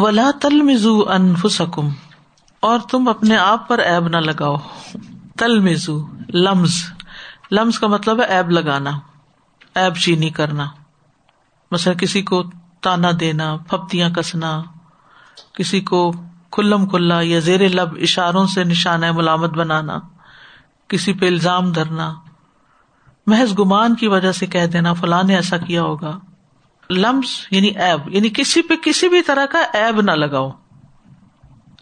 وَلَا تَلْمِزُوا أَنفُسَكُمْ، اور تم اپنے آپ پر عیب نہ لگاؤ. تَلْمِزُوا، لمز، لمز کا مطلب ہے عیب لگانا، عیب چینی کرنا. مثلا کسی کو تانا دینا، پھپتیاں کسنا، کسی کو کھلم کھلا یا زیر لب اشاروں سے نشانہ ملامت بنانا، کسی پہ الزام دھرنا، محض گمان کی وجہ سے کہہ دینا فلاں نے ایسا کیا ہوگا. لمز یعنی عیب، یعنی کسی پہ کسی بھی طرح کا عیب نہ لگاؤ.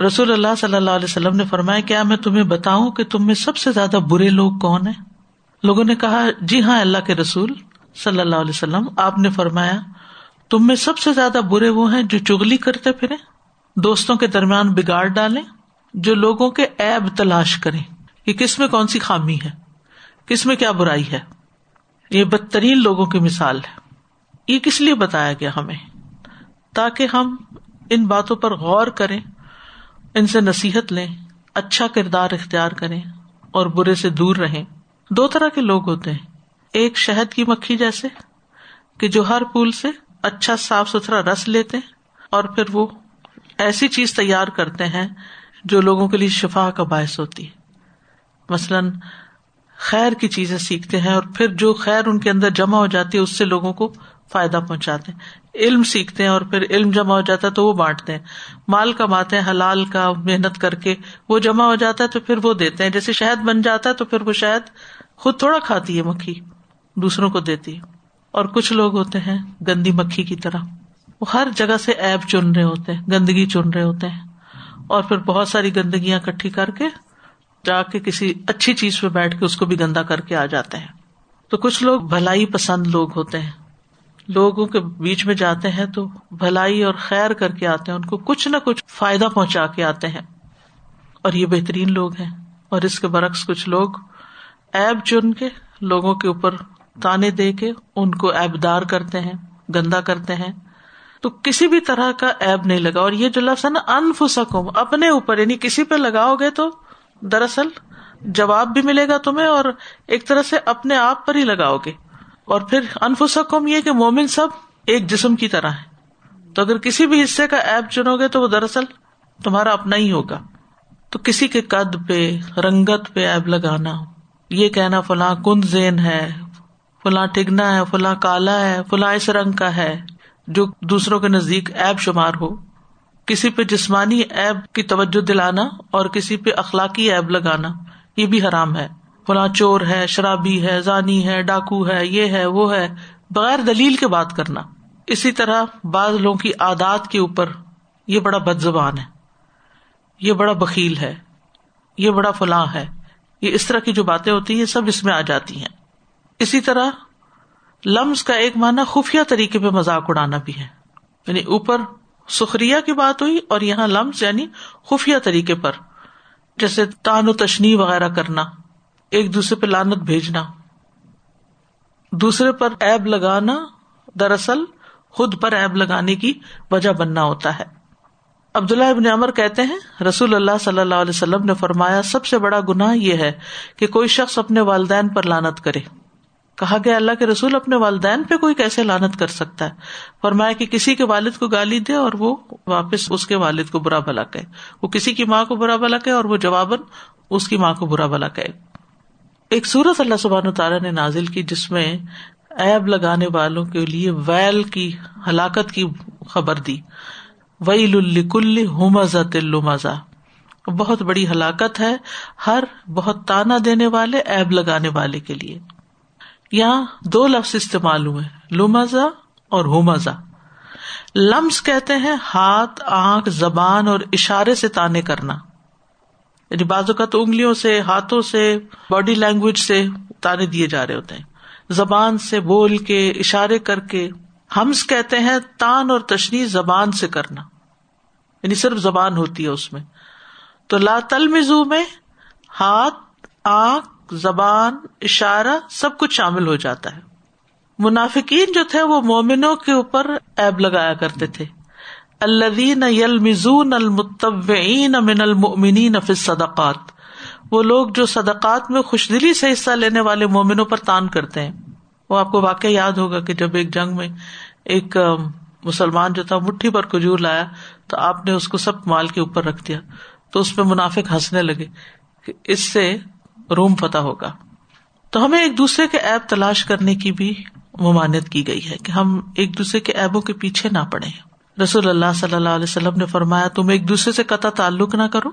رسول اللہ صلی اللہ علیہ وسلم نے فرمایا، کیا میں تمہیں بتاؤں کہ تم میں سب سے زیادہ برے لوگ کون ہیں؟ لوگوں نے کہا جی ہاں اللہ کے رسول صلی اللہ علیہ وسلم. آپ نے فرمایا، تم میں سب سے زیادہ برے وہ ہیں جو چغلی کرتے پھریں، دوستوں کے درمیان بگاڑ ڈالیں، جو لوگوں کے عیب تلاش کریں کہ کس میں کون سی خامی ہے، کس میں کیا برائی ہے. یہ بدترین لوگوں کی مثال ہے. یہ کس لیے بتایا گیا ہمیں؟ تاکہ ہم ان باتوں پر غور کریں، ان سے نصیحت لیں، اچھا کردار اختیار کریں اور برے سے دور رہیں. دو طرح کے لوگ ہوتے ہیں، ایک شہد کی مکھی جیسے کہ جو ہر پھول سے اچھا صاف ستھرا رس لیتے ہیں اور پھر وہ ایسی چیز تیار کرتے ہیں جو لوگوں کے لیے شفا کا باعث ہوتی ہے. مثلاً خیر کی چیزیں سیکھتے ہیں اور پھر جو خیر ان کے اندر جمع ہو جاتی ہے اس سے لوگوں کو فائدہ پہنچاتے ہیں. علم سیکھتے ہیں اور پھر علم جمع ہو جاتا ہے تو وہ بانٹتے ہیں. مال کماتے ہیں حلال کا محنت کر کے، وہ جمع ہو جاتا ہے تو پھر وہ دیتے ہیں. جیسے شہد بن جاتا ہے تو پھر وہ شہد خود تھوڑا کھاتی ہے مکھی، دوسروں کو دیتی ہے. اور کچھ لوگ ہوتے ہیں گندی مکھی کی طرح، وہ ہر جگہ سے عیب چن رہے ہوتے ہیں، گندگی چن رہے ہوتے ہیں اور پھر بہت ساری گندگیاں اکٹھی کر کے جا کے کسی اچھی چیز پہ بیٹھ کے اس کو بھی گندا کر کے آ جاتے ہیں. تو کچھ لوگ بھلائی پسند لوگ ہوتے ہیں، لوگوں کے بیچ میں جاتے ہیں تو بھلائی اور خیر کر کے آتے ہیں، ان کو کچھ نہ کچھ فائدہ پہنچا کے آتے ہیں، اور یہ بہترین لوگ ہیں. اور اس کے برعکس کچھ لوگ عیب چن کے لوگوں کے اوپر تانے دے کے ان کو عیب دار کرتے ہیں، گندا کرتے ہیں. تو کسی بھی طرح کا عیب نہیں لگا. اور یہ جو لفظ ہے نا انفسکم، اپنے اوپر، یعنی کسی پہ لگاؤ گے تو دراصل جواب بھی ملے گا تمہیں اور ایک طرح سے اپنے آپ پر ہی لگاؤ گے. اور پھر انفسکم یہ کہ مومن سب ایک جسم کی طرح ہے، تو اگر کسی بھی حصے کا عیب چنو گے تو وہ دراصل تمہارا اپنا ہی ہوگا. تو کسی کے قد پہ، رنگت پہ عیب لگانا، یہ کہنا فلاں کن زین ہے، فلاں ٹگنا ہے، فلاں کالا ہے، فلاں اس رنگ کا ہے، جو دوسروں کے نزدیک عیب شمار ہو. کسی پہ جسمانی عیب کی توجہ دلانا اور کسی پہ اخلاقی عیب لگانا، یہ بھی حرام ہے. فلاں چور ہے، شرابی ہے، زانی ہے، ڈاکو ہے، یہ ہے، وہ ہے، بغیر دلیل کے بات کرنا. اسی طرح بعض لوگوں کی عادات کے اوپر، یہ بڑا بد زبان ہے، یہ بڑا بخیل ہے، یہ بڑا فلاں ہے، یہ اس طرح کی جو باتیں ہوتی ہیں سب اس میں آ جاتی ہیں. اسی طرح لمز کا ایک معنی خفیہ طریقے پہ مذاق اڑانا بھی ہے، یعنی اوپر سخریہ کی بات ہوئی اور یہاں لمز یعنی خفیہ طریقے پر، جیسے طعن و تشنیع وغیرہ کرنا، ایک دوسرے پہ لعنت بھیجنا، دوسرے پر عیب لگانا دراصل خود پر عیب لگانے کی وجہ بننا ہوتا ہے. عبداللہ ابن عمر کہتے ہیں رسول اللہ صلی اللہ علیہ وسلم نے فرمایا، سب سے بڑا گناہ یہ ہے کہ کوئی شخص اپنے والدین پر لعنت کرے. کہا گیا اللہ کے رسول اپنے والدین پہ کوئی کیسے لعنت کر سکتا ہے؟ فرمایا کہ کسی کے والد کو گالی دے اور وہ واپس اس کے والد کو برا بھلا کہے، وہ کسی کی ماں کو برا بھلا کہے اور وہ جواباً اس کی ماں کو برا بھلا کہے. ایک سورت اللہ سبحانہ تعالیٰ نے نازل کی جس میں عیب لگانے والوں کے لیے ویل کی، ہلاکت کی خبر دی. ویل لکل ہمزۃ لمزہ، بہت بڑی ہلاکت ہے ہر بہت تانا دینے والے، عیب لگانے والے کے لیے. یہاں دو لفظ استعمال ہوئے، لمزہ اور ہمزہ. لمز کہتے ہیں ہاتھ، آنکھ، زبان اور اشارے سے تانے کرنا، یعنی بعض اوقات انگلیوں سے، ہاتھوں سے، باڈی لینگویج سے تانے دیے جا رہے ہوتے ہیں، زبان سے بول کے، اشارے کر کے. ہمز کہتے ہیں تان اور تشنیع زبان سے کرنا، یعنی صرف زبان ہوتی ہے اس میں. تو لا تلمزو میں ہاتھ، آنکھ، زبان، اشارہ سب کچھ شامل ہو جاتا ہے. منافقین جو تھے وہ مومنوں کے اوپر عیب لگایا کرتے تھے. الذین یلمزون المتطوعین من المؤمنین فی الصدقات، وہ لوگ جو صدقات میں خوش دلی سے حصہ لینے والے مومنوں پر تان کرتے ہیں. وہ آپ کو واقعہ یاد ہوگا کہ جب ایک جنگ میں ایک مسلمان جو تھا مٹھی پر کھجور لایا تو آپ نے اس کو سب مال کے اوپر رکھ دیا تو اس پہ منافق ہنسنے لگے کہ اس سے روم فتح ہوگا. تو ہمیں ایک دوسرے کے عیب تلاش کرنے کی بھی ممانعت کی گئی ہے کہ ہم ایک دوسرے کے عیبوں کے پیچھے نہ پڑیں. رسول اللہ صلی اللہ علیہ وسلم نے فرمایا تم ایک دوسرے سے قطع تعلق نہ کرو,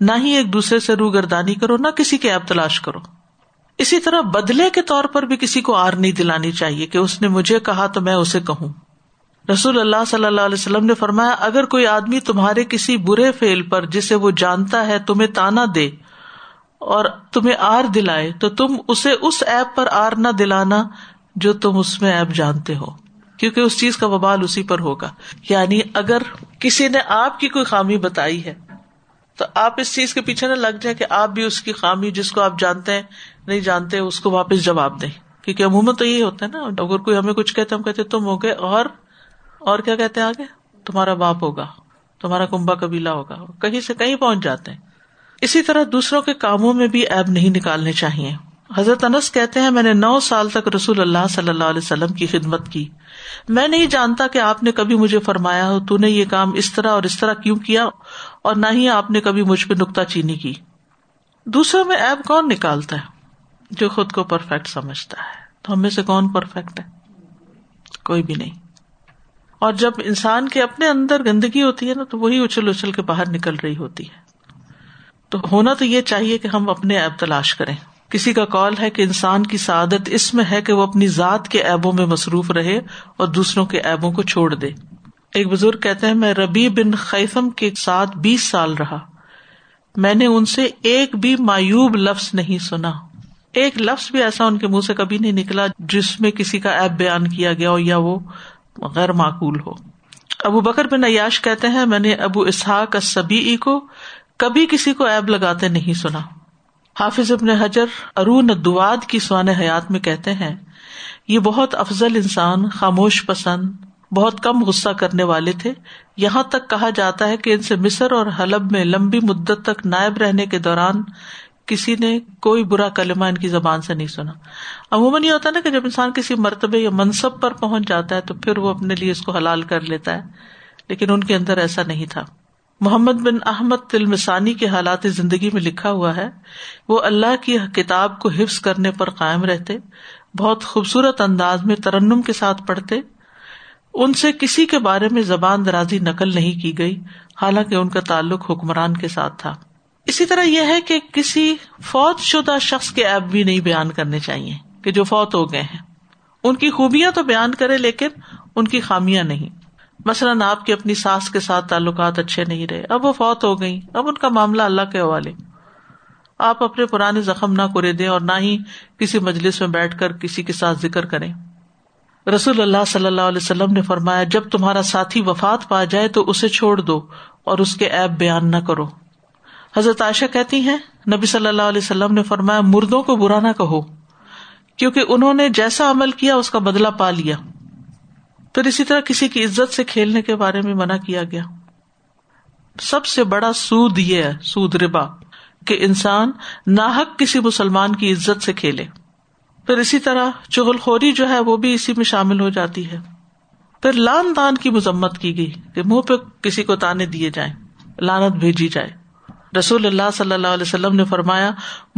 نہ ہی ایک دوسرے سے روگردانی کرو, نہ کسی کے عیب تلاش کرو. اسی طرح بدلے کے طور پر بھی کسی کو آر نہیں دلانی چاہیے کہ اس نے مجھے کہا تو میں اسے کہوں. رسول اللہ صلی اللہ علیہ وسلم نے فرمایا اگر کوئی آدمی تمہارے کسی برے فعل پر جسے وہ جانتا ہے تمہیں تانا دے اور تمہیں آر دلائے تو تم اسے اس عیب پر آر نہ دلانا جو تم اس میں عیب جانتے ہو, کیونکہ اس چیز کا وبال اسی پر ہوگا. یعنی اگر کسی نے آپ کی کوئی خامی بتائی ہے تو آپ اس چیز کے پیچھے نہ لگ جائیں کہ آپ بھی اس کی خامی جس کو آپ جانتے ہیں نہیں جانتے اس کو واپس جواب دیں, کیونکہ عموماً تو یہی ہوتا ہے نا, اگر کوئی ہمیں کچھ کہتے ہم کہتے تم ہوگے اور کیا کہتے ہیں آگے, تمہارا باپ ہوگا, تمہارا کنبہ قبیلہ ہوگا, کہیں سے کہیں پہنچ جاتے ہیں. اسی طرح دوسروں کے کاموں میں بھی عیب نہیں نکالنے چاہیے. حضرت انس کہتے ہیں میں نے 9 سال تک رسول اللہ صلی اللہ علیہ وسلم کی خدمت کی, میں نہیں جانتا کہ آپ نے کبھی مجھے فرمایا ہو تو نے یہ کام اس طرح اور اس طرح کیوں کیا, اور نہ ہی آپ نے کبھی مجھ پہ نکتہ چینی کی. دوسروں میں عیب کون نکالتا ہے؟ جو خود کو پرفیکٹ سمجھتا ہے. تو ہم میں سے کون پرفیکٹ ہے؟ کوئی بھی نہیں. اور جب انسان کے اپنے اندر گندگی ہوتی ہے نا تو وہی اچھل اچھل کے باہر نکل رہی ہوتی ہے. تو ہونا تو یہ چاہیے کہ ہم اپنے عیب تلاش کریں. کسی کا قول ہے کہ انسان کی سعادت اس میں ہے کہ وہ اپنی ذات کے عیبوں میں مصروف رہے اور دوسروں کے عیبوں کو چھوڑ دے. ایک بزرگ کہتے ہیں میں ربیع بن خیثم کے ساتھ 20 سال رہا, میں نے ان سے ایک بھی معیوب لفظ نہیں سنا, ایک لفظ بھی ایسا ان کے منہ سے کبھی نہیں نکلا جس میں کسی کا عیب بیان کیا گیا ہو یا وہ غیر معقول ہو. ابو بکر بن عیاش کہتے ہیں میں نے ابو اسحاق السبیعی کو کبھی کسی کو عیب لگاتے نہیں سنا. حافظ ابن حجر ارون الدواد کی سوان حیات میں کہتے ہیں یہ بہت افضل انسان, خاموش پسند, بہت کم غصہ کرنے والے تھے. یہاں تک کہا جاتا ہے کہ ان سے مصر اور حلب میں لمبی مدت تک نائب رہنے کے دوران کسی نے کوئی برا کلمہ ان کی زبان سے نہیں سنا. عموماً یہ ہوتا ہے نا کہ جب انسان کسی مرتبے یا منصب پر پہنچ جاتا ہے تو پھر وہ اپنے لیے اس کو حلال کر لیتا ہے, لیکن ان کے اندر ایسا نہیں تھا. محمد بن احمد تلمسانی کے حالات زندگی میں لکھا ہوا ہے وہ اللہ کی کتاب کو حفظ کرنے پر قائم رہتے, بہت خوبصورت انداز میں ترنم کے ساتھ پڑھتے. ان سے کسی کے بارے میں زبان درازی نقل نہیں کی گئی, حالانکہ ان کا تعلق حکمران کے ساتھ تھا. اسی طرح یہ ہے کہ کسی فوت شدہ شخص کے عیب بھی نہیں بیان کرنے چاہیے کہ جو فوت ہو گئے ہیں. ان کی خوبیاں تو بیان کرے لیکن ان کی خامیاں نہیں. مثلاً آپ کے اپنی ساس کے ساتھ تعلقات اچھے نہیں رہے, اب وہ فوت ہو گئی, اب ان کا معاملہ اللہ کے حوالے. آپ اپنے پرانے زخم نہ کرے دیں اور نہ ہی کسی مجلس میں بیٹھ کر کسی کے ساتھ ذکر کریں. رسول اللہ صلی اللہ علیہ وسلم نے فرمایا جب تمہارا ساتھی وفات پا جائے تو اسے چھوڑ دو اور اس کے عیب بیان نہ کرو. حضرت عائشہ کہتی ہیں نبی صلی اللہ علیہ وسلم نے فرمایا مردوں کو برا نہ کہو کیونکہ انہوں نے جیسا عمل کیا اس کا بدلہ پا لیا. پھر اسی طرح کسی کی عزت سے کھیلنے کے بارے میں منع کیا گیا. سب سے بڑا سود یہ ہے, سود ربا, کہ انسان ناحق کسی مسلمان کی عزت سے کھیلے. پھر اسی طرح چغل خوری جو ہے وہ بھی اسی میں شامل ہو جاتی ہے. پھر لان تان کی مذمت کی گئی کہ منہ پہ کسی کو تانے دیے جائیں, لعنت بھیجی جائے. رسول اللہ صلی اللہ علیہ وسلم نے فرمایا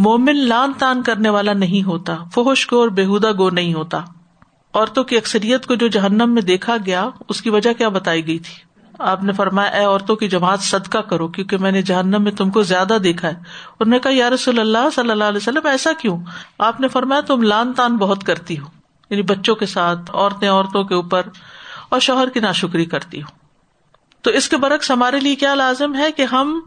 مومن لان تان کرنے والا نہیں ہوتا, فحش گو اور بیہودہ گو نہیں ہوتا. عورتوں کی اکثریت کو جو جہنم میں دیکھا گیا اس کی وجہ کیا بتائی گئی تھی؟ آپ نے فرمایا اے عورتوں کی جماعت صدقہ کرو کیونکہ میں نے جہنم میں تم کو زیادہ دیکھا ہے. انہوں نے کہا یا رسول اللہ صلی اللہ علیہ وسلم ایسا کیوں؟ آپ نے فرمایا تم لان تان بہت کرتی ہو, یعنی بچوں کے ساتھ, عورتوں کے اوپر, اور شوہر کی ناشکری کرتی ہو. تو اس کے برعکس ہمارے لیے کیا لازم ہے کہ ہم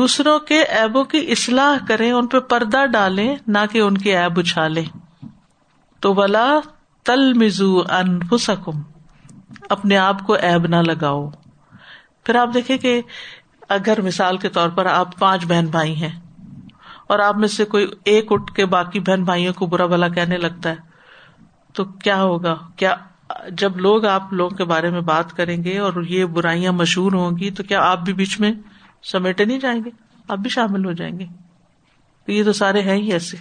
دوسروں کے عیبوں کی اصلاح کریں, ان پہ پردہ ڈالیں, نہ کہ ان کے عیب اچھالیں. تو ولا تلمزوا انفسکم, اپنے آپ کو عیب نہ لگاؤ. پھر آپ دیکھیں کہ اگر مثال کے طور پر آپ 5 بہن بھائی ہیں اور آپ میں سے کوئی ایک اٹھ کے باقی بہن بھائیوں کو برا بھلا کہنے لگتا ہے تو کیا ہوگا؟ کیا جب لوگ آپ لوگوں کے بارے میں بات کریں گے اور یہ برائیاں مشہور ہوں گی تو کیا آپ بھی بیچ میں سمیٹے نہیں جائیں گے؟ آپ بھی شامل ہو جائیں گے. تو یہ تو سارے ہیں ہی ایسے.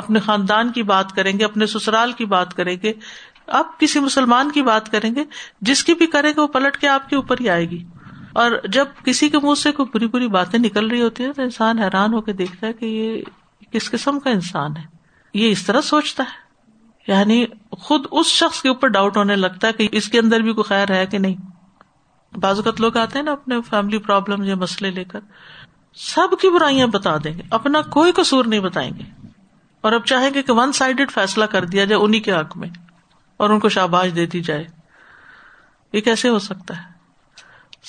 اپنے خاندان کی بات کریں گے, اپنے سسرال کی بات کریں گے آپ کسی مسلمان کی بات کریں گے جس کی بھی کریں گے وہ پلٹ کے آپ کے اوپر ہی آئے گی. اور جب کسی کے منہ سے کوئی بری بری باتیں نکل رہی ہوتی ہیں تو انسان حیران ہو کے دیکھتا ہے کہ یہ کس قسم کا انسان ہے, یہ اس طرح سوچتا ہے. یعنی خود اس شخص کے اوپر ڈاؤٹ ہونے لگتا ہے کہ اس کے اندر بھی کوئی خیر ہے کہ نہیں. بعض اوقات لوگ آتے ہیں نا اپنے فیملی پرابلم یا مسئلے لے کر, سب کی برائیاں بتا دیں گے, اپنا کوئی قصور نہیں بتائیں گے, اور اب چاہیں گے کہ ون سائیڈڈ فیصلہ کر دیا جائے انہی کے حق میں اور ان کو شاباش دے دی جائے. یہ کیسے ہو سکتا ہے؟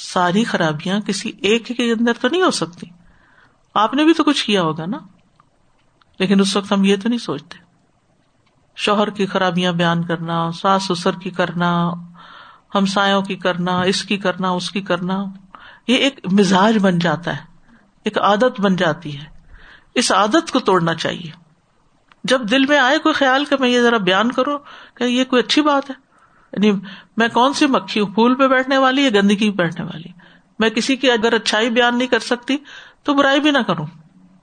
ساری خرابیاں کسی ایک کے اندر تو نہیں ہو سکتی, آپ نے بھی تو کچھ کیا ہوگا نا, لیکن اس وقت ہم یہ تو نہیں سوچتے. شوہر کی خرابیاں بیان کرنا, ساس سسر کی کرنا, ہمسایوں کی کرنا, اس کی کرنا, اس کی کرنا, یہ ایک مزاج بن جاتا ہے, ایک عادت بن جاتی ہے. اس عادت کو توڑنا چاہیے. جب دل میں آئے کوئی خیال کہ میں یہ ذرا بیان کروں کہ یہ کوئی اچھی بات ہے, یعنی میں کون سی مکھی ہوں پھول پہ بیٹھنے والی یا گندگی پہ بیٹھنے والی, میں کسی کی اگر اچھائی بیان نہیں کر سکتی تو برائی بھی نہ کروں.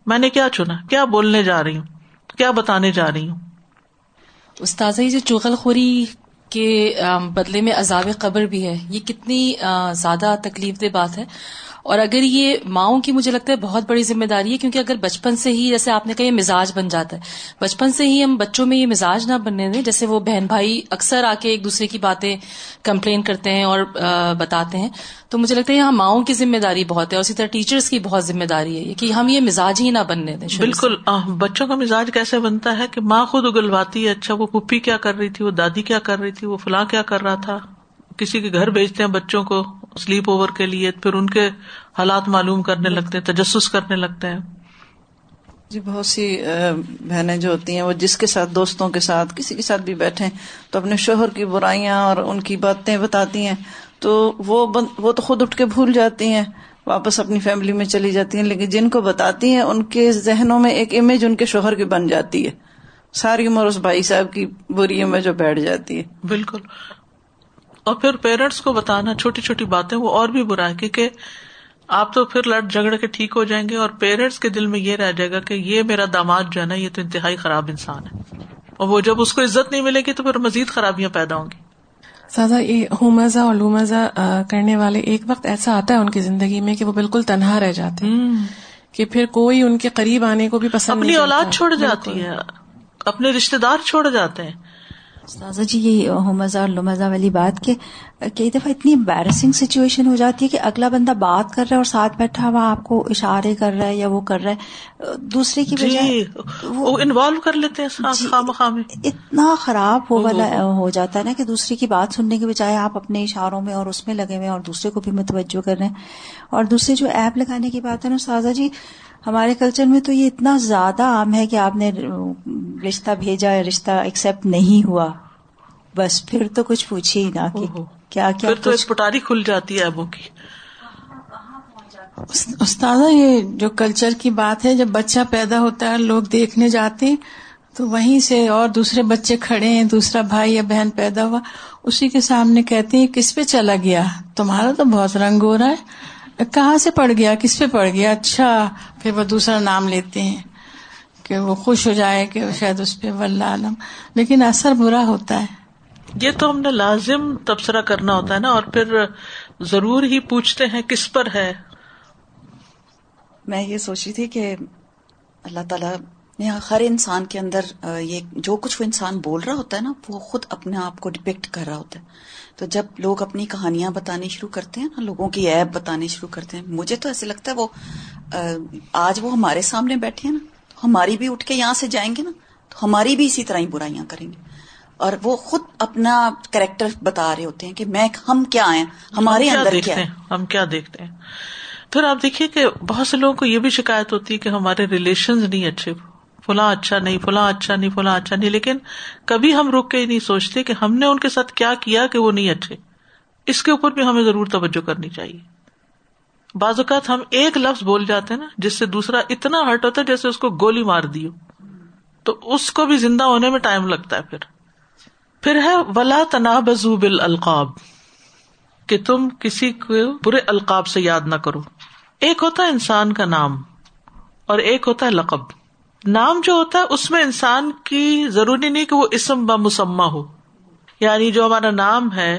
میں نے کیا چنا, کیا بولنے جا رہی ہوں, کیا بتانے جا رہی ہوں. استاذہ, یہ جو چغل خوری کے بدلے میں عذاب قبر بھی ہے, یہ کتنی زیادہ تکلیف دہ بات ہے. اور اگر یہ ماؤں کی مجھے لگتا ہے بہت بڑی ذمہ داری ہے, کیونکہ اگر بچپن سے ہی, جیسے آپ نے کہا, یہ مزاج بن جاتا ہے, بچپن سے ہی ہم بچوں میں یہ مزاج نہ بننے دیں. جیسے وہ بہن بھائی اکثر آ کے ایک دوسرے کی باتیں کمپلین کرتے ہیں اور بتاتے ہیں, تو مجھے لگتا ہے یہاں ماؤں کی ذمہ داری بہت ہے, اور اسی طرح ٹیچرز کی بہت ذمہ داری ہے کہ ہم یہ مزاج ہی نہ بننے دیں. بالکل. بچوں کا مزاج کیسے بنتا ہے کہ ماں خود اگلواتی ہے, اچھا وہ پھپھی کیا کر رہی تھی, وہ دادی کیا کر رہی تھی, وہ فلاں کیا کر رہا تھا. کسی کے گھر بھیجتے ہیں بچوں کو سلیپ اوور کے لیے, پھر ان کے حالات معلوم کرنے لگتے ہیں, تجسس کرنے لگتے ہیں. جی, بہت سی بہنیں جو ہوتی ہیں وہ جس کے ساتھ, دوستوں کے ساتھ, کسی کے ساتھ بھی بیٹھیں تو اپنے شوہر کی برائیاں اور ان کی باتیں بتاتی ہیں, تو وہ تو خود اٹھ کے بھول جاتی ہیں, واپس اپنی فیملی میں چلی جاتی ہیں, لیکن جن کو بتاتی ہیں ان کے ذہنوں میں ایک امیج ان کے شوہر کی بن جاتی ہے, ساری عمر اس بھائی صاحب کی بری امیج جو بیٹھ جاتی ہے. بالکل. اور پھر پیرنٹس کو بتانا چھوٹی چھوٹی باتیں وہ اور بھی برا ہے, کیونکہ آپ تو پھر لڑ جھگڑ کے ٹھیک ہو جائیں گے اور پیرنٹس کے دل میں یہ رہ جائے گا کہ یہ میرا داماد جو ہے نا یہ تو انتہائی خراب انسان ہے, اور وہ جب اس کو عزت نہیں ملے گی تو پھر مزید خرابیاں پیدا ہوں گی. سادہ یہ ہومزہ اور لومزہ کرنے والے ایک وقت ایسا آتا ہے ان کی زندگی میں کہ وہ بالکل تنہا رہ جاتے ہیں کہ پھر کوئی ان کے قریب آنے کو بھی پسند نہیں کرتا, اپنی اولاد چھوڑ جاتی ہے, اپنے رشتے دار چھوڑ جاتے ہیں. استاذہ جی, یہ ہمزہ اور لمزہ والی بات کہ کئی دفعہ اتنی امبیرسنگ سچویشن ہو جاتی ہے کہ اگلا بندہ بات کر رہا ہے اور ساتھ بیٹھا ہوا آپ کو اشارے کر رہا ہے یا وہ کر رہا ہے دوسرے کی بجائے, وہ انوالو کر لیتے ہیں خامخواہ میں. اتنا خراب وہ والا ہو جاتا ہے نا کہ دوسرے کی بات سننے کے بجائے آپ اپنے اشاروں میں اور اس میں لگے ہوئے اور دوسرے کو بھی متوجہ کر رہے ہیں. اور دوسرے جو ایپ لگانے کی بات ہے نا استاذہ جی, ہمارے کلچر میں تو یہ اتنا زیادہ عام ہے کہ آپ نے رشتہ بھیجا ہے, رشتہ ایکسیپٹ نہیں ہوا, بس پھر تو کچھ پوچھے ہی نہ کہ کیا کیا, پھر تو اسپٹاری کھل جاتی ہے ایبوں کی. استاذہ, یہ جو کلچر کی بات ہے, جب بچہ پیدا ہوتا ہے لوگ دیکھنے جاتے ہیں تو وہیں سے اور دوسرے بچے کھڑے ہیں, دوسرا بھائی یا بہن پیدا ہوا, اسی کے سامنے کہتے ہیں کس پہ چلا گیا, تمہارا تو بہت رنگ ہو رہا ہے, کہاں سے پڑ گیا, کس پہ پڑ گیا, اچھا پھر وہ دوسرا نام لیتے ہیں کہ وہ خوش ہو جائے کہ شاید اس پہ, واللہ عالم, لیکن اثر برا ہوتا ہے. یہ تو ہم نے لازم تبصرہ کرنا ہوتا ہے نا, اور پھر ضرور ہی پوچھتے ہیں کس پر ہے. میں یہ سوچ رہی تھی کہ اللہ تعالیٰ نے ہر انسان کے اندر یہ جو کچھ وہ انسان بول رہا ہوتا ہے نا, وہ خود اپنے آپ کو ڈپکٹ کر رہا ہوتا ہے. تو جب لوگ اپنی کہانیاں بتانی شروع کرتے ہیں نا, لوگوں کی عیب بتانی شروع کرتے ہیں, مجھے تو ایسے لگتا ہے وہ آج وہ ہمارے سامنے بیٹھے ہیں نا, ہماری بھی اٹھ کے یہاں سے جائیں گے نا تو ہماری بھی اسی طرح ہی برائیاں کریں گے, اور وہ خود اپنا کریکٹر بتا رہے ہوتے ہیں کہ میں, ہم کیا ہیں, ہمارے اندر کیا ہے, ہم کیا دیکھتے ہیں. پھر آپ دیکھیے کہ بہت سے لوگوں کو یہ بھی شکایت ہوتی ہے کہ ہمارے ریلیشنز نہیں اچھے, فلاں اچھا نہیں, فلاں اچھا نہیں, فلاں اچھا نہیں, لیکن کبھی ہم رک کے ہی نہیں سوچتے کہ ہم نے ان کے ساتھ کیا کیا کہ وہ نہیں اچھے. اس کے اوپر بھی ہمیں ضرور توجہ کرنی چاہیے. بعض اوقات ہم ایک لفظ بول جاتے ہیں نا جس سے دوسرا اتنا ہرٹ ہوتا ہے جیسے اس کو گولی مار دی ہو, تو اس کو بھی زندہ ہونے میں ٹائم لگتا ہے. پھر ہے ولا تنابزوا بالالقاب, کہ تم کسی کو برے القاب سے یاد نہ کرو. ایک ہوتا ہے انسان کا نام اور ایک ہوتا ہے لقب. نام جو ہوتا ہے اس میں انسان کی ضروری نہیں کہ وہ اسم بمسمہ ہو, یعنی جو ہمارا نام ہے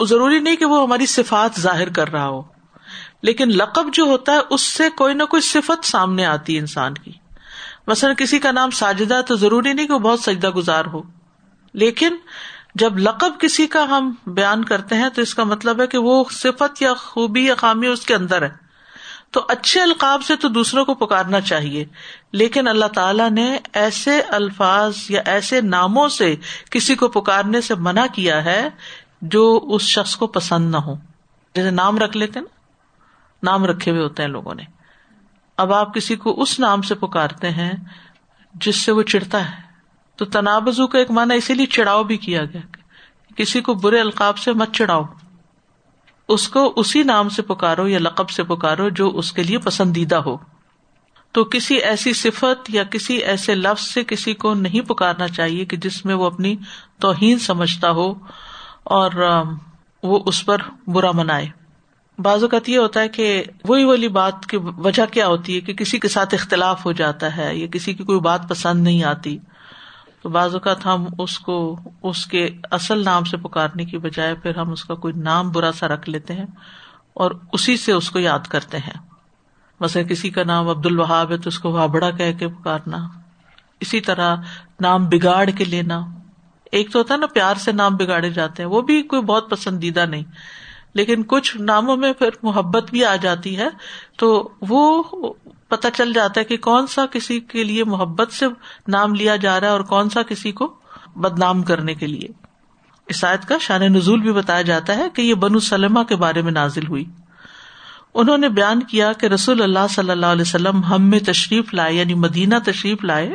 وہ ضروری نہیں کہ وہ ہماری صفات ظاہر کر رہا ہو، لیکن لقب جو ہوتا ہے اس سے کوئی نہ کوئی صفت سامنے آتی ہے انسان کی. مثلا کسی کا نام ساجدہ تو ضروری نہیں کہ وہ بہت سجدہ گزار ہو، لیکن جب لقب کسی کا ہم بیان کرتے ہیں تو اس کا مطلب ہے کہ وہ صفت یا خوبی یا خامی اس کے اندر ہے. تو اچھے القاب سے تو دوسروں کو پکارنا چاہیے، لیکن اللہ تعالیٰ نے ایسے الفاظ یا ایسے ناموں سے کسی کو پکارنے سے منع کیا ہے جو اس شخص کو پسند نہ ہو. جیسے نام رکھ لیتے ہیں نا، نام رکھے ہوئے ہوتے ہیں لوگوں نے. اب آپ کسی کو اس نام سے پکارتے ہیں جس سے وہ چڑھتا ہے. تو تنابزو کا ایک معنی اسی لیے چڑھاؤ بھی کیا گیا، کسی کو برے القاب سے مت چڑھاؤ، اس کو اسی نام سے پکارو یا لقب سے پکارو جو اس کے لیے پسندیدہ ہو. تو کسی ایسی صفت یا کسی ایسے لفظ سے کسی کو نہیں پکارنا چاہیے کہ جس میں وہ اپنی توہین سمجھتا ہو اور وہ اس پر برا منائے. بعض اوقات یہ ہوتا ہے کہ وہی والی بات کی وجہ کیا ہوتی ہے کہ کسی کے ساتھ اختلاف ہو جاتا ہے یا کسی کی کوئی بات پسند نہیں آتی، تو بعض اوقات ہم اس کو اس کے اصل نام سے پکارنے کی بجائے پھر ہم اس کا کوئی نام برا سا رکھ لیتے ہیں اور اسی سے اس کو یاد کرتے ہیں. مثلا کسی کا نام عبد الوہاب ہے تو اس کو وہابڑا کہہ کے پکارنا، اسی طرح نام بگاڑ کے لینا. ایک تو ہوتا ہے نا پیار سے نام بگاڑے جاتے ہیں، وہ بھی کوئی بہت پسندیدہ نہیں، لیکن کچھ ناموں میں پھر محبت بھی آ جاتی ہے تو وہ پتہ چل جاتا ہے کہ کون سا کسی کے لیے محبت سے نام لیا جا رہا ہے اور کون سا کسی کو بدنام کرنے کے لیے. اس آیت کا شان نزول بھی بتایا جاتا ہے کہ یہ بنو سلمہ کے بارے میں نازل ہوئی. انہوں نے بیان کیا کہ رسول اللہ صلی اللہ علیہ وسلم ہم میں تشریف لائے، یعنی مدینہ تشریف لائے،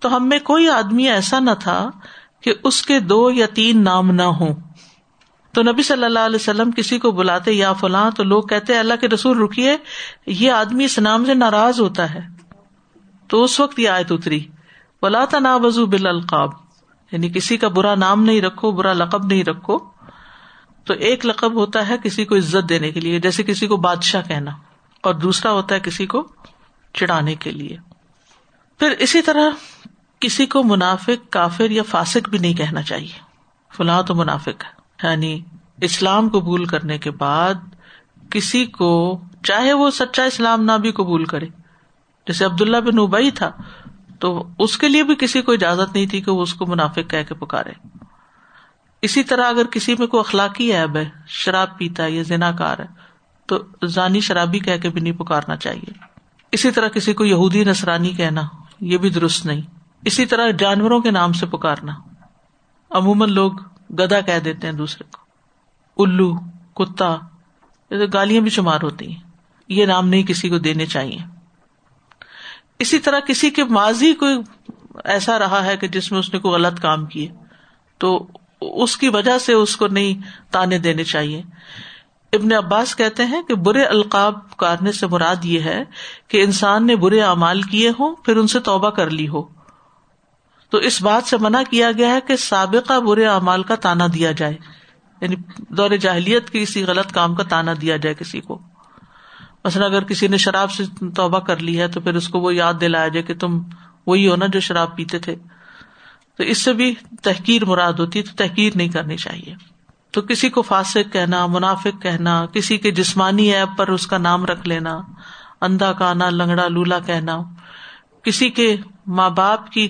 تو ہم میں کوئی آدمی ایسا نہ تھا کہ اس کے 2 یا 3 نام نہ ہوں. تو نبی صلی اللہ علیہ وسلم کسی کو بلاتے یا فلاں، تو لوگ کہتے ہیں اللہ کے رسول رکیے، یہ آدمی اس نام سے ناراض ہوتا ہے. تو اس وقت یہ آیت اتری، ولا تنابزوا بالالقاب، یعنی کسی کا برا نام نہیں رکھو، برا لقب نہیں رکھو. تو ایک لقب ہوتا ہے کسی کو عزت دینے کے لیے، جیسے کسی کو بادشاہ کہنا، اور دوسرا ہوتا ہے کسی کو چڑھانے کے لیے. پھر اسی طرح کسی کو منافق، کافر یا فاسق بھی نہیں کہنا چاہیے. فلاں تو منافق ہے، یعنی اسلام قبول کرنے کے بعد کسی کو، چاہے وہ سچا اسلام نہ بھی قبول کرے، جیسے عبداللہ بن ابی تھا تو اس کے لیے بھی کسی کو اجازت نہیں تھی کہ وہ اس کو منافق کہہ کے پکارے. اسی طرح اگر کسی میں کوئی اخلاقی عیب ہے، شراب پیتا ہے یا زناکار ہے، تو زانی شرابی کہہ کے بھی نہیں پکارنا چاہیے. اسی طرح کسی کو یہودی نصرانی کہنا یہ بھی درست نہیں. اسی طرح جانوروں کے نام سے پکارنا، عموماً لوگ گدا کہہ دیتے ہیں دوسرے کو، الو، کتا، گالیاں بھی شمار ہوتی ہیں. یہ نام نہیں کسی کو دینے چاہیے. اسی طرح کسی کے ماضی کوئی ایسا رہا ہے کہ جس میں اس نے کوئی غلط کام کیے تو اس کی وجہ سے اس کو نہیں تانے دینے چاہیے. ابن عباس کہتے ہیں کہ برے القاب پکارنے سے مراد یہ ہے کہ انسان نے برے اعمال کیے ہوں پھر ان سے توبہ کر لی ہو، تو اس بات سے منع کیا گیا ہے کہ سابقہ برے اعمال کا تانا دیا جائے، یعنی دور جاہلیت کے کسی غلط کام کا تانا دیا جائے کسی کو. مثلا اگر کسی نے شراب سے توبہ کر لی ہے تو پھر اس کو وہ یاد دلایا جائے کہ تم وہی ہو نا جو شراب پیتے تھے، تو اس سے بھی تحقیر مراد ہوتی ہے، تو تحقیر نہیں کرنی چاہیے. تو کسی کو فاسق کہنا، منافق کہنا، کسی کے جسمانی عیب پر اس کا نام رکھ لینا، اندھا، کانا، لنگڑا، لولا کہنا، کسی کے ماں باپ کی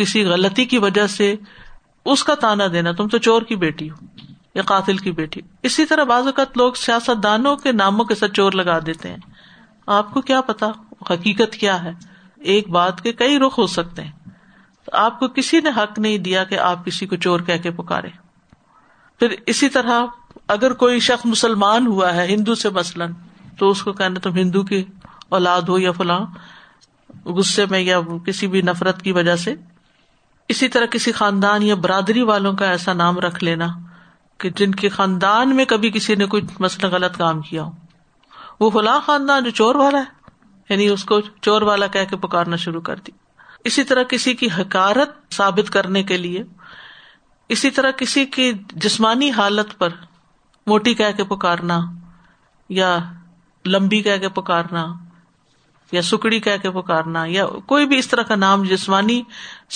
کسی غلطی کی وجہ سے اس کا تانا دینا، تم تو چور کی بیٹی ہو یا قاتل کی بیٹی. اسی طرح بعض اوقات لوگ سیاست دانوں کے ناموں کے ساتھ چور لگا دیتے ہیں. آپ کو کیا پتا حقیقت کیا ہے، ایک بات کے کئی رخ ہو سکتے ہیں. تو آپ کو کسی نے حق نہیں دیا کہ آپ کسی کو چور کہہ کے پکارے. پھر اسی طرح اگر کوئی شخص مسلمان ہوا ہے ہندو سے مثلاً، تو اس کو کہنا تم ہندو کی اولاد ہو یا فلاں، غصے میں یا کسی بھی نفرت کی وجہ سے. اسی طرح کسی خاندان یا برادری والوں کا ایسا نام رکھ لینا کہ جن کے خاندان میں کبھی کسی نے کوئی مسئلہ غلط کام کیا ہو، وہ فلاں خاندان جو چور والا ہے، یعنی اس کو چور والا کہہ کے پکارنا شروع کر دی. اسی طرح کسی کی حقارت ثابت کرنے کے لیے. اسی طرح کسی کی جسمانی حالت پر موٹی کہہ کے پکارنا یا لمبی کہہ کے پکارنا یا سکڑی کہہ کے پکارنا یا کوئی بھی اس طرح کا نام جسمانی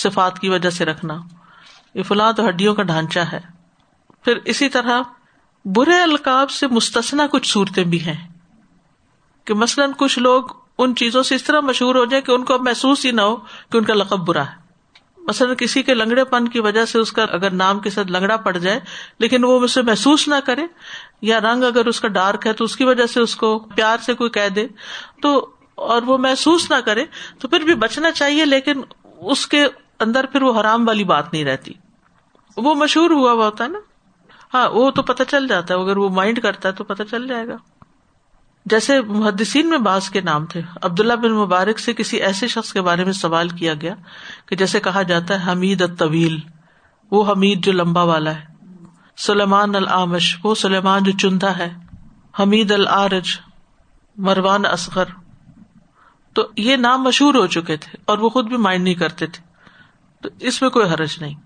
صفات کی وجہ سے رکھنا. یہ فلاں تو ہڈیوں کا ڈھانچہ ہے۔ پھر اسی طرح برے القاب سے مستثنا کچھ صورتیں بھی ہیں کہ مثلاً کچھ لوگ ان چیزوں سے اس طرح مشہور ہو جائیں کہ ان کو اب محسوس ہی نہ ہو کہ ان کا لقب برا ہے۔ مثلاً کسی کے لنگڑے پن کی وجہ سے اس کا اگر نام کے ساتھ لنگڑا پڑ جائے لیکن وہ اسے محسوس نہ کرے، یا رنگ اگر اس کا ڈارک ہے تو اس کی وجہ سے اس کو پیار سے کوئی کہہ دے تو اور وہ محسوس نہ کرے تو پھر بھی بچنا چاہیے، لیکن اس کے اندر پھر وہ حرام والی بات نہیں رہتی، وہ مشہور ہوا ہوا ہوتا ہے نا۔ ہاں وہ تو پتہ چل جاتا ہے، اگر وہ مائنڈ کرتا ہے تو پتہ چل جائے گا۔ جیسے محدثین میں بعض کے نام تھے، عبداللہ بن مبارک سے کسی ایسے شخص کے بارے میں سوال کیا گیا کہ جیسے کہا جاتا ہے حمید الطویل، وہ حمید جو لمبا والا ہے، سلیمان الاعمش، وہ سلیمان جو چندہ ہے، حمید العارج، مروان اصغر، تو یہ نام مشہور ہو چکے تھے اور وہ خود بھی مائنڈ نہیں کرتے تھے، تو اس میں کوئی حرج نہیں۔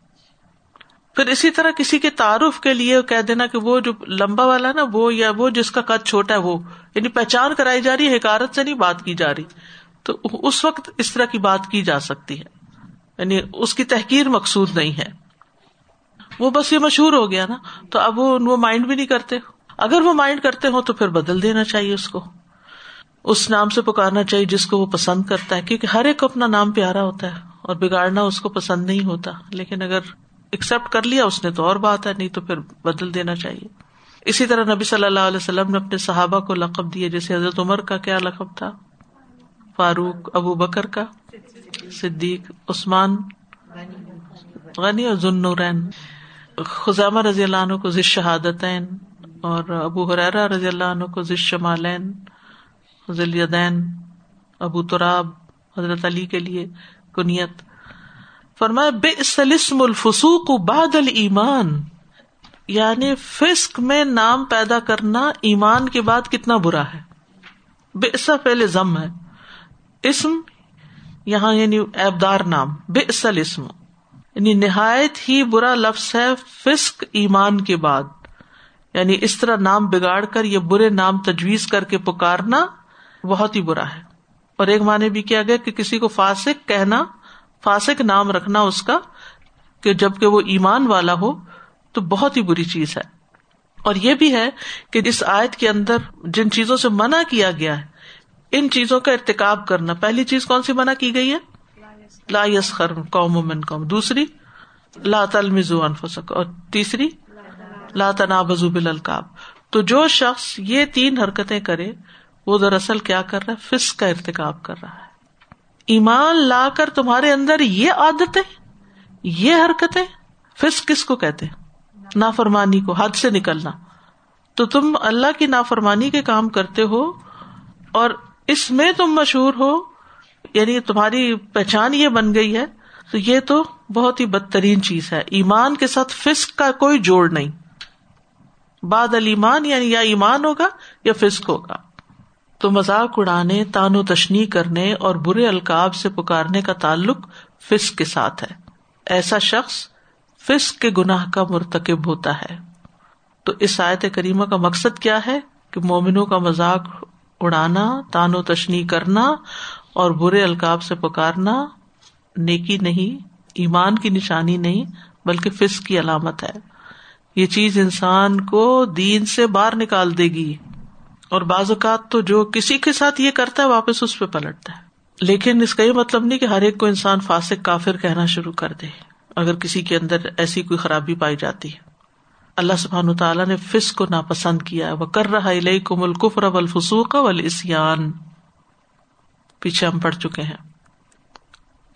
پھر اسی طرح کسی کے تعارف کے لیے کہہ دینا کہ وہ جو لمبا والا ہے نا وہ، یا وہ جس کا قد چھوٹا ہے وہ، یعنی پہچان کرائی جا رہی ہے، حکارت سے نہیں بات کی جا رہی، تو اس وقت اس طرح کی بات کی جا سکتی ہے، یعنی اس کی تحقیر مقصود نہیں ہے، وہ بس یہ مشہور ہو گیا نا، تو اب وہ مائنڈ بھی نہیں کرتے۔ اگر وہ مائنڈ کرتے ہوں تو پھر بدل دینا چاہیے، اس کو اس نام سے پکارنا چاہیے جس کو وہ پسند کرتا ہے، کیونکہ ہر ایک کو اپنا نام پیارا ہوتا ہے اور بگاڑنا اس کو پسند نہیں ہوتا، لیکن اگر ایکسپٹ کر لیا اس نے تو اور بات ہے، نہیں تو پھر بدل دینا چاہیے۔ اسی طرح نبی صلی اللہ علیہ وسلم نے اپنے صحابہ کو لقب دیے، جیسے حضرت عمر کا کیا لقب تھا، فاروق، ابو بکر کا صدیق، عثمان غنی اور ذو النورین، خزامہ رضی اللہ عنہ کو ذی الشہادتین، اور ابو ہریرہ رضی اللہ عنہ کو ذی الشمالین، ذی الیدین، ابو تراب، حضرت علی کے لیے کنیت۔ فرمایا بئس الاسم الفسوق بعد الایمان، یعنی فسق میں نام پیدا کرنا ایمان کے بعد کتنا برا ہے۔ بئس فعل ذم ہے، اسم یہاں یعنی عیبدار نام، بئس الاسم یعنی نہایت ہی برا لفظ ہے فسق ایمان کے بعد، یعنی اس طرح نام بگاڑ کر یہ برے نام تجویز کر کے پکارنا بہت ہی برا ہے۔ اور ایک معنی بھی کیا گیا کہ کسی کو فاسق کہنا، فاسق نام رکھنا اس کا، کہ جبکہ وہ ایمان والا ہو، تو بہت ہی بری چیز ہے۔ اور یہ بھی ہے کہ اس آیت کے اندر جن چیزوں سے منع کیا گیا ہے ان چیزوں کا ارتکاب کرنا، پہلی چیز کون سی منع کی گئی ہے، لا یسخر قوم من قوم، دوسری لا تلمزوا انفسکم، اور تیسری لا تنابزوا بالالقاب۔ تو جو شخص یہ تین حرکتیں کرے وہ دراصل کیا کر رہا ہے، فسق کا ارتکاب کر رہا ہے۔ ایمان لا کر تمہارے اندر یہ عادتیں، یہ حرکتیں، فسق کس کو کہتے ہیں، نافرمانی کو، حد سے نکلنا، تو تم اللہ کی نافرمانی کے کام کرتے ہو اور اس میں تم مشہور ہو، یعنی تمہاری پہچان یہ بن گئی ہے، تو یہ تو بہت ہی بدترین چیز ہے۔ ایمان کے ساتھ فسق کا کوئی جوڑ نہیں، بعد الایمان یعنی یا ایمان ہوگا یا فسق ہوگا۔ تو مذاق اڑانے، تان و تشنیع کرنے اور برے القاب سے پکارنے کا تعلق فسق کے ساتھ ہے، ایسا شخص فسق کے گناہ کا مرتکب ہوتا ہے۔ تو اس آیت کریمہ کا مقصد کیا ہے کہ مومنوں کا مذاق اڑانا، تان و تشنیع کرنا اور برے القاب سے پکارنا نیکی نہیں، ایمان کی نشانی نہیں، بلکہ فسق کی علامت ہے۔ یہ چیز انسان کو دین سے باہر نکال دے گی، اور بعض اوقات تو جو کسی کے ساتھ یہ کرتا ہے واپس اس پہ پلٹتا ہے، لیکن اس کا یہ مطلب نہیں کہ ہر ایک کو انسان فاسق، کافر کہنا شروع کر دے اگر کسی کے اندر ایسی کوئی خرابی پائی جاتی ہے۔ اللہ سبحانہ تعالیٰ نے فسق کو ناپسند کیا ہے، وَكَرَّهَ إِلَيْكُمُ الْكُفْرَ وَالْفُسُوقَ وَالْعِصْيَانَ، پیچھے ہم پڑھ چکے ہیں،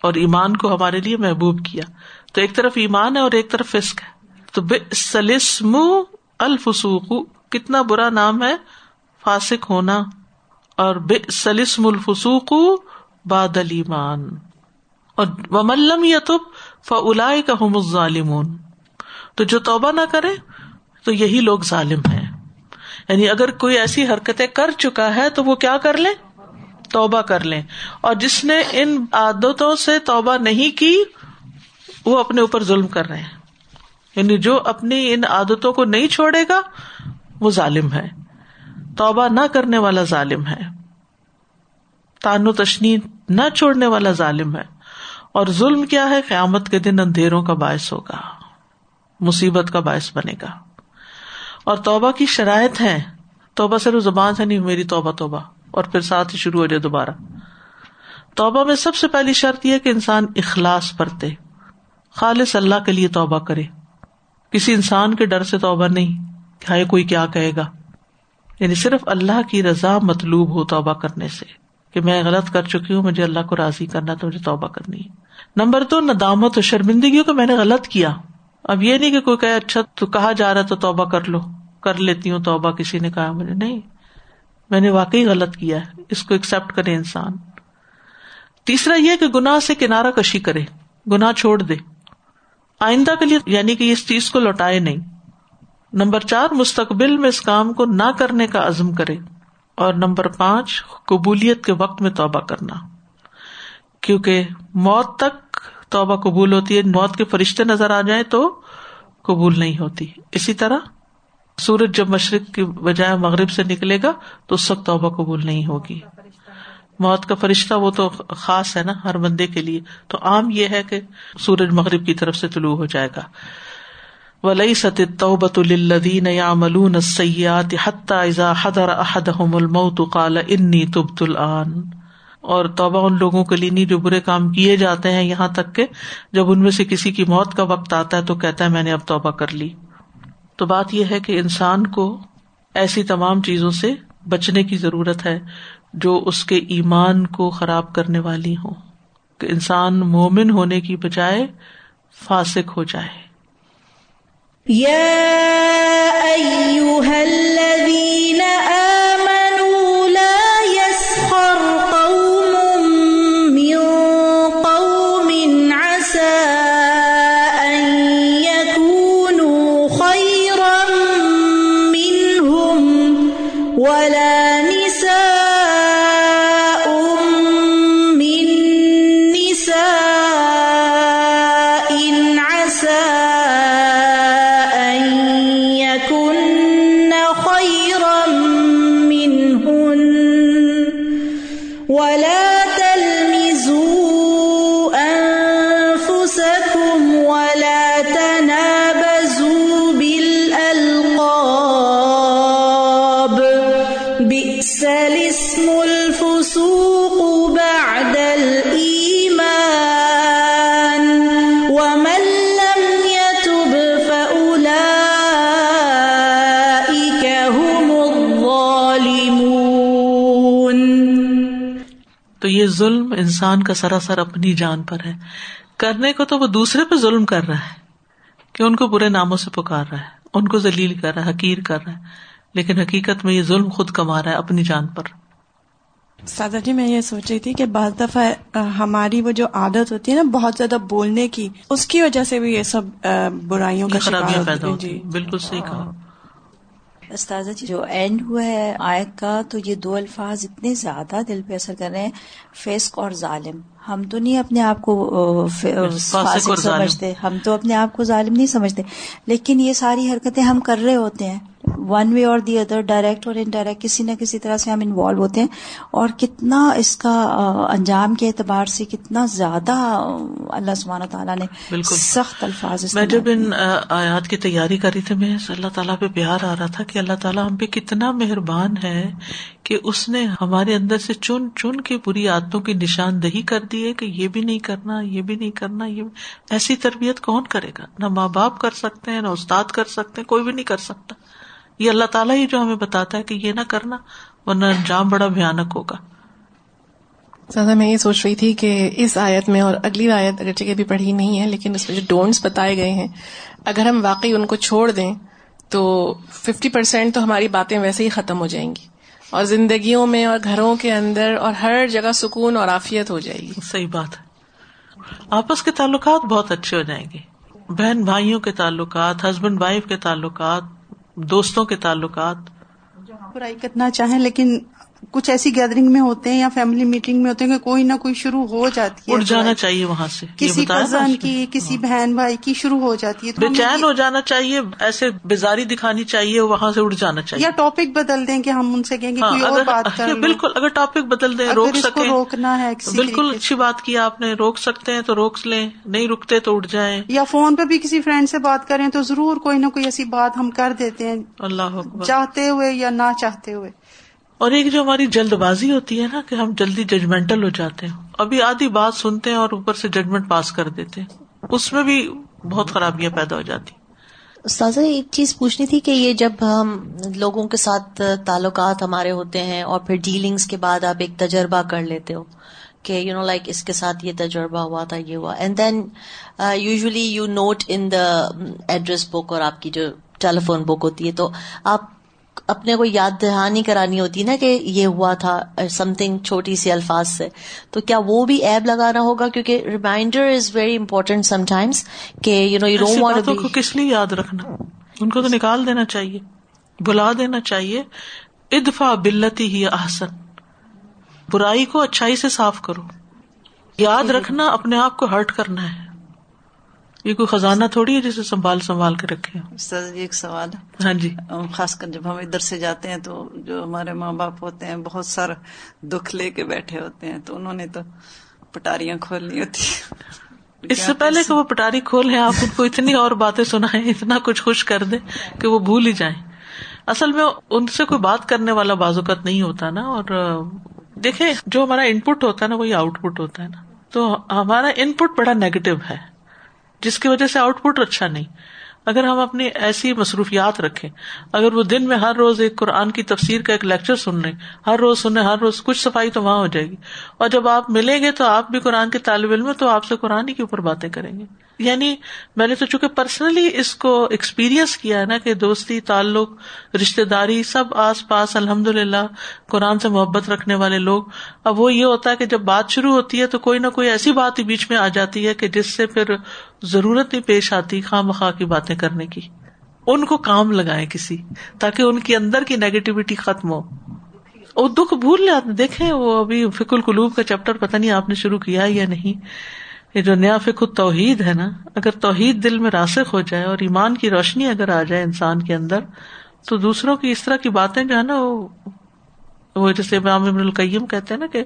اور ایمان کو ہمارے لیے محبوب کیا، تو ایک طرف ایمان ہے اور ایک طرف فسق ہے۔ تو بئس الاسم الفسوق، کتنا برا نام ہے فاسق ہونا، اور بئس الاسم الفسوق بعد الایمان، اور ومن لم یتب فاولئک هم الظالمون، تو جو توبہ نہ کرے تو یہی لوگ ظالم ہیں۔ یعنی اگر کوئی ایسی حرکتیں کر چکا ہے تو وہ کیا کر لیں، توبہ کر لیں، اور جس نے ان عادتوں سے توبہ نہیں کی وہ اپنے اوپر ظلم کر رہے ہیں، یعنی جو اپنی ان عادتوں کو نہیں چھوڑے گا وہ ظالم ہے، توبہ نہ کرنے والا ظالم ہے، تان و تشنیع نہ چھوڑنے والا ظالم ہے، اور ظلم کیا ہے، قیامت کے دن اندھیروں کا باعث ہوگا۔ مصیبت کا باعث بنے گا. اور توبہ کی شرائط ہیں، توبہ صرف زبان سے نہیں، میری توبہ توبہ اور پھر ساتھ ہی شروع ہو جائے دوبارہ. توبہ میں سب سے پہلی شرط یہ کہ انسان اخلاص برتے، خالص اللہ کے لیے توبہ کرے، کسی انسان کے ڈر سے توبہ نہیں کہ ہائے کوئی کیا کہے گا. یعنی صرف اللہ کی رضا مطلوب ہو توبہ کرنے سے، کہ میں غلط کر چکی ہوں، مجھے اللہ کو راضی کرنا تو مجھے توبہ کرنی ہے. نمبر 2، ندامت و شرمندگیوں کہ میں نے غلط کیا. اب یہ نہیں کہ کوئی کہے اچھا تو کہا جا رہا تو توبہ کر لو، کر لیتی ہوں توبہ، کسی نے کہا مجھے نہیں، میں نے واقعی غلط کیا ہے، اس کو ایکسپٹ کرے انسان. تیسرا یہ کہ گناہ سے کنارہ کشی کرے، گناہ چھوڑ دے آئندہ کے لیے، یعنی کہ اس چیز کو لوٹائے نہیں. نمبر 4، مستقبل میں اس کام کو نہ کرنے کا عزم کرے. اور نمبر 5، قبولیت کے وقت میں توبہ کرنا، کیونکہ موت تک توبہ قبول ہوتی ہے، موت کے فرشتے نظر آ جائیں تو قبول نہیں ہوتی. اسی طرح سورج جب مشرق کی بجائے مغرب سے نکلے گا تو اس وقت توبہ قبول نہیں ہوگی. موت کا فرشتہ وہ تو خاص ہے نا ہر بندے کے لیے، تو عام یہ ہے کہ سورج مغرب کی طرف سے طلوع ہو جائے گا. وَلَيْسَتِ التَّوْبَةُ لِلَّذِينَ يَعْمَلُونَ السَّيِّئَاتِ حَتَّى إِذَا حَضَرَ أَحَدَهُمُ الْمَوْتُ قَالَ إِنِّي تُبْتُ الْآنَ. اور توبہ ان لوگوں کے لیے نہیں جو برے کام کیے جاتے ہیں، یہاں تک کہ جب ان میں سے کسی کی موت کا وقت آتا ہے تو کہتا ہے میں نے اب توبہ کر لی. تو بات یہ ہے کہ انسان کو ایسی تمام چیزوں سے بچنے کی ضرورت ہے جو اس کے ایمان کو خراب کرنے والی ہوں، کہ انسان مومن ہونے کی بجائے فاسق ہو جائے. يَا أَيُّهَا الَّذِينَ آمَنُوا لَا يَسْخَرْ قَوْمٌ مِّن قَوْمٍ عَسَىٰ أَن يَكُونُوا خَيْرًا مِّنْهُمْ وَلَا نِسَاءٌ مِّن نِّسَاءٍ عَسَىٰ ظلم انسان کا سراسر اپنی جان پر ہے. کرنے کو تو وہ دوسرے پہ ظلم کر رہا ہے کہ ان کو برے ناموں سے پکار رہا ہے، ان کو ذلیل کر رہا ہے، حقیر کر رہا ہے، لیکن حقیقت میں یہ ظلم خود کما رہا ہے اپنی جان پر. سادہ جی میں یہ سوچ رہی تھی کہ بعض دفعہ ہماری وہ جو عادت ہوتی ہے نا بہت زیادہ بولنے کی، اس کی وجہ سے بھی یہ سب برائیوں کا خرابیاں پیدا ہوتی ہیں. بالکل صحیح کہا استاذہ جی. جو اینڈ ہوا ہے آیت کا تو یہ دو الفاظ اتنے زیادہ دل پہ اثر کر رہے ہیں، فاسق اور ظالم. ہم تو نہیں اپنے آپ کو فاسق سمجھتے، ہم تو اپنے آپ کو ظالم نہیں سمجھتے، لیکن یہ ساری حرکتیں ہم کر رہے ہوتے ہیں ون وے اور دی ادر، ڈائریکٹ اور انڈائریکٹ کسی نہ کسی طرح سے ہم انوالو ہوتے ہیں. اور کتنا اس کا انجام کے اعتبار سے کتنا زیادہ اللہ سبحانہ تعالیٰ نے سخت الفاظ. میں جب ان آیات کی تیاری کر رہی تھی میں اللہ تعالیٰ پہ پیار آ رہا تھا کہ اللہ تعالیٰ ہم پہ کتنا مہربان ہے کہ اس نے ہمارے اندر سے چن چن کے بری عادتوں کی نشاندہی کر دی ہے کہ یہ بھی نہیں کرنا، یہ بھی نہیں کرنا. یہ ایسی تربیت کون کرے گا؟ نہ ماں باپ کر سکتے ہیں، نہ استاد کر سکتے ہیں، کوئی بھی نہیں کر سکتا. یہ اللہ تعالیٰ ہی جو ہمیں بتاتا ہے کہ یہ نہ کرنا ورنہ انجام بڑا بھیانک ہوگا. زیادہ میں یہ سوچ رہی تھی کہ اس آیت میں اور اگلی آیت اگرچہ ابھی پڑھی نہیں ہے لیکن اس میں جو ڈونٹس بتائے گئے ہیں اگر ہم واقعی ان کو چھوڑ دیں تو 50% تو ہماری باتیں ویسے ہی ختم ہو جائیں گی اور زندگیوں میں اور گھروں کے اندر اور ہر جگہ سکون اور عافیت ہو جائے گی. صحیح بات ہے. آپس کے تعلقات بہت اچھے ہو جائیں گے، بہن بھائیوں کے تعلقات، ہسبینڈ وائف کے تعلقات، دوستوں کے تعلقات. برائی کرنا چاہیں لیکن کچھ ایسی گیدرنگ میں ہوتے ہیں یا فیملی میٹنگ میں ہوتے ہیں کہ کوئی نہ کوئی شروع ہو جاتی ہے, اٹھ جانا چاہیے وہاں سے, کسی کزن کی, کسی بہن بھائی کی شروع ہو جاتی ہے, بے چین ہو جانا چاہیے, ایسے بیزاری دکھانی چاہیے, وہاں سے اٹھ جانا چاہیے, یا ٹاپک بدل دیں کہ ہم ان سے کہیں گے کوئی اور بات کریں. بالکل, اگر ٹاپک بدل دیں, روک سکیں, روکنا ہے بالکل اچھی بات کی آپ نے, روک سکتے ہیں تو روک لیں, نہیں رکتے تو اٹھ جائیں. یا فون پہ بھی کسی فرینڈ سے بات کریں تو ضرور کوئی نہ کوئی ایسی بات ہم کر دیتے ہیں, اللہ چاہتے ہوئے یا نہ چاہتے ہوئے. اور ایک جو ہماری جلد بازی ہوتی ہے نا کہ ہم جلدی ججمنٹل ہو جاتے ہیں, ابھی آدھی بات سنتے ہیں اور اوپر سے ججمنٹ پاس کر دیتے ہیں, اس میں بھی بہت خرابیاں پیدا ہو جاتی ہیں. استاذہ ایک چیز پوچھنی تھی کہ یہ جب ہم لوگوں کے ساتھ تعلقات ہمارے ہوتے ہیں اور پھر ڈیلنگز کے بعد آپ ایک تجربہ کر لیتے ہو کہ یو نو لائک اس کے ساتھ یہ تجربہ ہوا تھا, یہ ہوا, and then usually you note in the address book اور آپ کی جو ٹیلی فون بک ہوتی ہے, تو آپ اپنے کو یاد دہانی کرانی ہوتی نا کہ یہ ہوا تھا سم تھنگ چھوٹی سی الفاظ سے, تو کیا وہ بھی ایب لگانا ہوگا؟ کیونکہ reminder is very important sometimes کہ you know you don't want to be, کو کس لیے یاد رکھنا, ان کو تو نکال دینا چاہیے, بھلا دینا چاہیے. ادفع باللتی ہی احسن, برائی کو اچھائی سے صاف کرو. یاد رکھنا اپنے آپ کو ہرٹ کرنا ہے, یہ کوئی خزانہ تھوڑی ہے جسے سنبھال کے رکھے. استاذ جی ایک سوال ہے. ہاں جی. خاص کر جب ہم ادھر سے جاتے ہیں تو جو ہمارے ماں باپ ہوتے ہیں بہت سارا دکھ لے کے بیٹھے ہوتے ہیں, تو انہوں نے تو پٹاریاں کھولنی ہوتی ہیں, اس سے پہلے کہ وہ پٹاری کھولیں آپ ان کو اتنی اور باتیں سنائیں, اتنا کچھ خوش کر دیں کہ وہ بھول ہی جائیں. اصل میں ان سے کوئی بات کرنے والا بعض اوقات نہیں ہوتا نا, اور دیکھیں جو ہمارا ان پٹ ہوتا ہے نا وہی آؤٹ پٹ ہوتا ہے نا, تو ہمارا ان پٹ بڑا نیگیٹو ہے جس کی وجہ سے آؤٹ پٹ اچھا نہیں. اگر ہم اپنی ایسی مصروفیات رکھیں, اگر وہ دن میں ہر روز ایک قرآن کی تفسیر کا ایک لیکچر سن لیں, ہر روز کچھ صفائی تو وہاں ہو جائے گی, اور جب آپ ملیں گے تو آپ بھی قرآن کے طالب علم ہیں تو آپ سے قرآن ہی کے اوپر باتیں کریں گے. یعنی میں نے تو چونکہ پرسنلی اس کو ایکسپیرئنس کیا ہے نا کہ دوستی, تعلق, رشتے داری سب آس پاس الحمدللہ قرآن سے محبت رکھنے والے لوگ. اب وہ یہ ہوتا ہے کہ جب بات شروع ہوتی ہے تو کوئی نہ کوئی ایسی بات بیچ میں آ جاتی ہے کہ جس سے پھر ضرورت نہیں پیش آتی خواہ مخواہ کی باتیں کرنے کی. ان کو کام لگائیں کسی, تاکہ ان کے اندر کی نیگیٹیوٹی ختم ہو, وہ دکھ بھول جاتے. دیکھیں وہ ابھی فقہ القلوب کا چیپٹر پتہ نہیں آپ نے شروع کیا ہے یا نہیں, یہ جو نیا فقہ توحید ہے نا, اگر توحید دل میں راسخ ہو جائے اور ایمان کی روشنی اگر آ جائے انسان کے اندر, تو دوسروں کی اس طرح کی باتیں جو ہے نا وہ جیسے امام ابن القیم کہتے ہیں نا کہ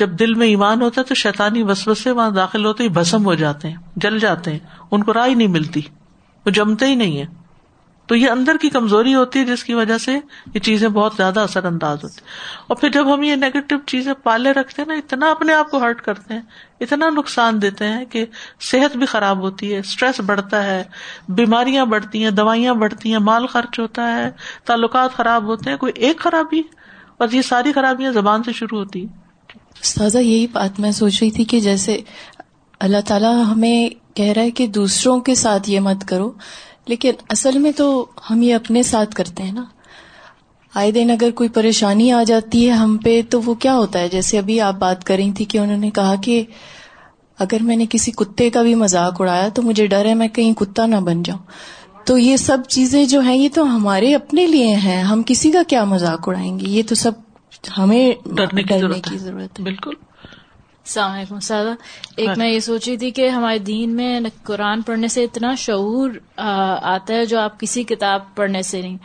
جب دل میں ایمان ہوتا ہے تو شیطانی وسوسے وہاں داخل ہوتے ہی بھسم ہو جاتے ہیں, جل جاتے ہیں, ان کو راہ ہی نہیں ملتی, وہ جمتے ہی نہیں ہیں. تو یہ اندر کی کمزوری ہوتی ہے جس کی وجہ سے یہ چیزیں بہت زیادہ اثر انداز ہوتی ہیں. اور پھر جب ہم یہ نیگیٹو چیزیں پالے رکھتے ہیں نا, اتنا اپنے آپ کو ہرٹ کرتے ہیں, اتنا نقصان دیتے ہیں کہ صحت بھی خراب ہوتی ہے, اسٹریس بڑھتا ہے, بیماریاں بڑھتی ہیں, دوائیاں بڑھتی ہیں, مال خرچ ہوتا ہے, تعلقات خراب ہوتے ہیں. کوئی ایک خرابی, اور یہ ساری خرابیاں زبان سے شروع ہوتی ہیں. استاذہ یہی بات میں سوچ رہی تھی کہ جیسے اللہ تعالیٰ ہمیں کہہ رہا ہے کہ دوسروں کے ساتھ یہ مت کرو, لیکن اصل میں تو ہم یہ اپنے ساتھ کرتے ہیں نا. آئے دن اگر کوئی پریشانی آ جاتی ہے ہم پہ تو وہ کیا ہوتا ہے, جیسے ابھی آپ بات کر رہی تھی کہ انہوں نے کہا کہ اگر میں نے کسی کتے کا بھی مذاق اڑایا تو مجھے ڈر ہے میں کہیں کتا نہ بن جاؤں. تو یہ سب چیزیں جو ہیں یہ تو ہمارے اپنے لیے ہیں, ہم کسی کا کیا مذاق اڑائیں گے, یہ تو سب ہمیں ڈرنے کی ضرورت ہے. بالکل. السلام علیکم سادہ. ایک میں یہ سوچ رہی تھی کہ ہمارے دین میں قرآن پڑھنے سے اتنا شعور آتا ہے جو آپ کسی کتاب پڑھنے سے نہیں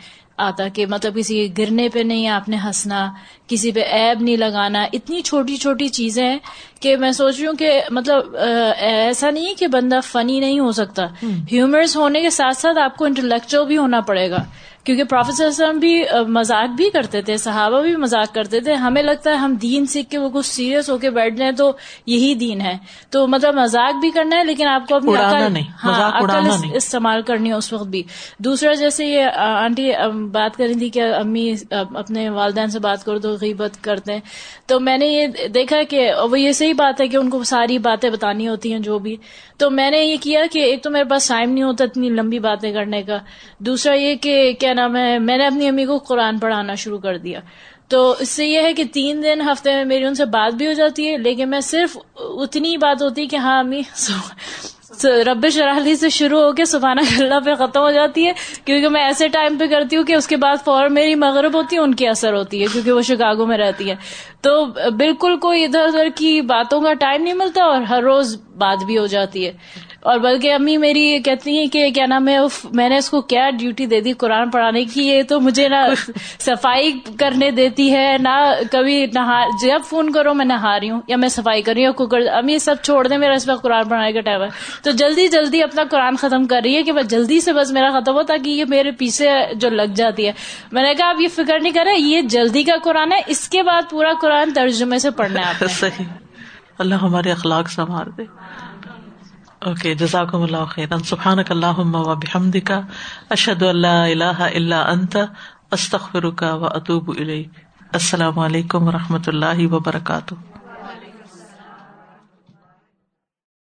آتا, کہ مطلب کسی کے گرنے پہ نہیں آپ نے ہنسنا, کسی پہ عیب نہیں لگانا, اتنی چھوٹی چھوٹی چیزیں ہیں کہ میں سوچ رہی ہوں کہ مطلب ایسا نہیں کہ بندہ فنی نہیں ہو سکتا, ہیومرس ہونے کے ساتھ ساتھ آپ کو انٹلیکچوئل بھی ہونا پڑے گا, کیونکہ پروفیسر صلی اللہ علیہ وسلم بھی مذاق بھی کرتے تھے, صحابہ بھی مذاق کرتے تھے. ہمیں لگتا ہے ہم دین سیکھ کے وہ کچھ سیریس ہو کے بیٹھ جائیں تو یہی دین ہے, تو مطلب مذاق بھی کرنا ہے لیکن آپ کو اپنی عقل استعمال کرنی ہے اس وقت بھی. دوسرا جیسے یہ آنٹی بات کر رہی تھی کہ امی اپنے والدین سے بات کرو تو غیبت کرتے ہیں, تو میں نے یہ دیکھا کہ وہ یہ صحیح بات ہے کہ ان کو ساری باتیں بتانی ہوتی ہیں جو بھی, تو میں نے یہ کیا کہ ایک تو میرے پاس ٹائم نہیں ہوتا اتنی لمبی باتیں کرنے کا, دوسرا یہ کہ کیا نام ہے میں نے اپنی امی کو قرآن پڑھانا شروع کر دیا, تو اس سے یہ ہے کہ 3 دن ہفتے میں میری ان سے بات بھی ہو جاتی ہے, لیکن میں صرف اتنی بات ہوتی کہ ہاں امی رب شرح لی سے شروع ہو کے سبحان اللہ پہ ختم ہو جاتی ہے، کیونکہ میں ایسے ٹائم پہ کرتی ہوں کہ اس کے بعد فوراً میری مغرب ہوتی ہے، ان کی اثر ہوتی ہے کیونکہ وہ شکاگو میں رہتی ہے، تو بالکل کوئی ادھر ادھر کی باتوں کا ٹائم نہیں ملتا، اور ہر روز بات بھی ہو جاتی ہے، اور بلکہ امی میری کہتی ہیں کہ کیا نام ہے، میں نے اس کو کیا ڈیوٹی دے دی قرآن پڑھانے کی، یہ تو مجھے نہ صفائی کرنے دیتی ہے، نہ کبھی نہا، جب فون کرو میں نہا رہی ہوں یا میں صفائی کر رہی ہوں، کوکر، امی سب چھوڑ دیں، میرا اس وقت قرآن پڑھانے کا ٹائم ہے، تو جلدی جلدی اپنا قرآن ختم کر رہی ہے کہ بس جلدی سے بس میرا ختم ہو، تاکہ یہ میرے پیچھے جو لگ جاتی ہے۔ میں نے کہا آپ یہ فکر نہیں کریں، یہ جلدی کا قرآن ہے، اس کے بعد پورا قرآن ترجمے سے پڑھنا ہے آپ نے۔ اللہ ہمارے اخلاق سنوار دے۔ اوکے، جزاکم اللہ خیرا۔ سبحانک اللہم و بحمدک، اشہد ان لا الہ الا انت، استغفرک و اتوب الیک۔ السلام علیکم و رحمۃ اللہ وبرکاتہ۔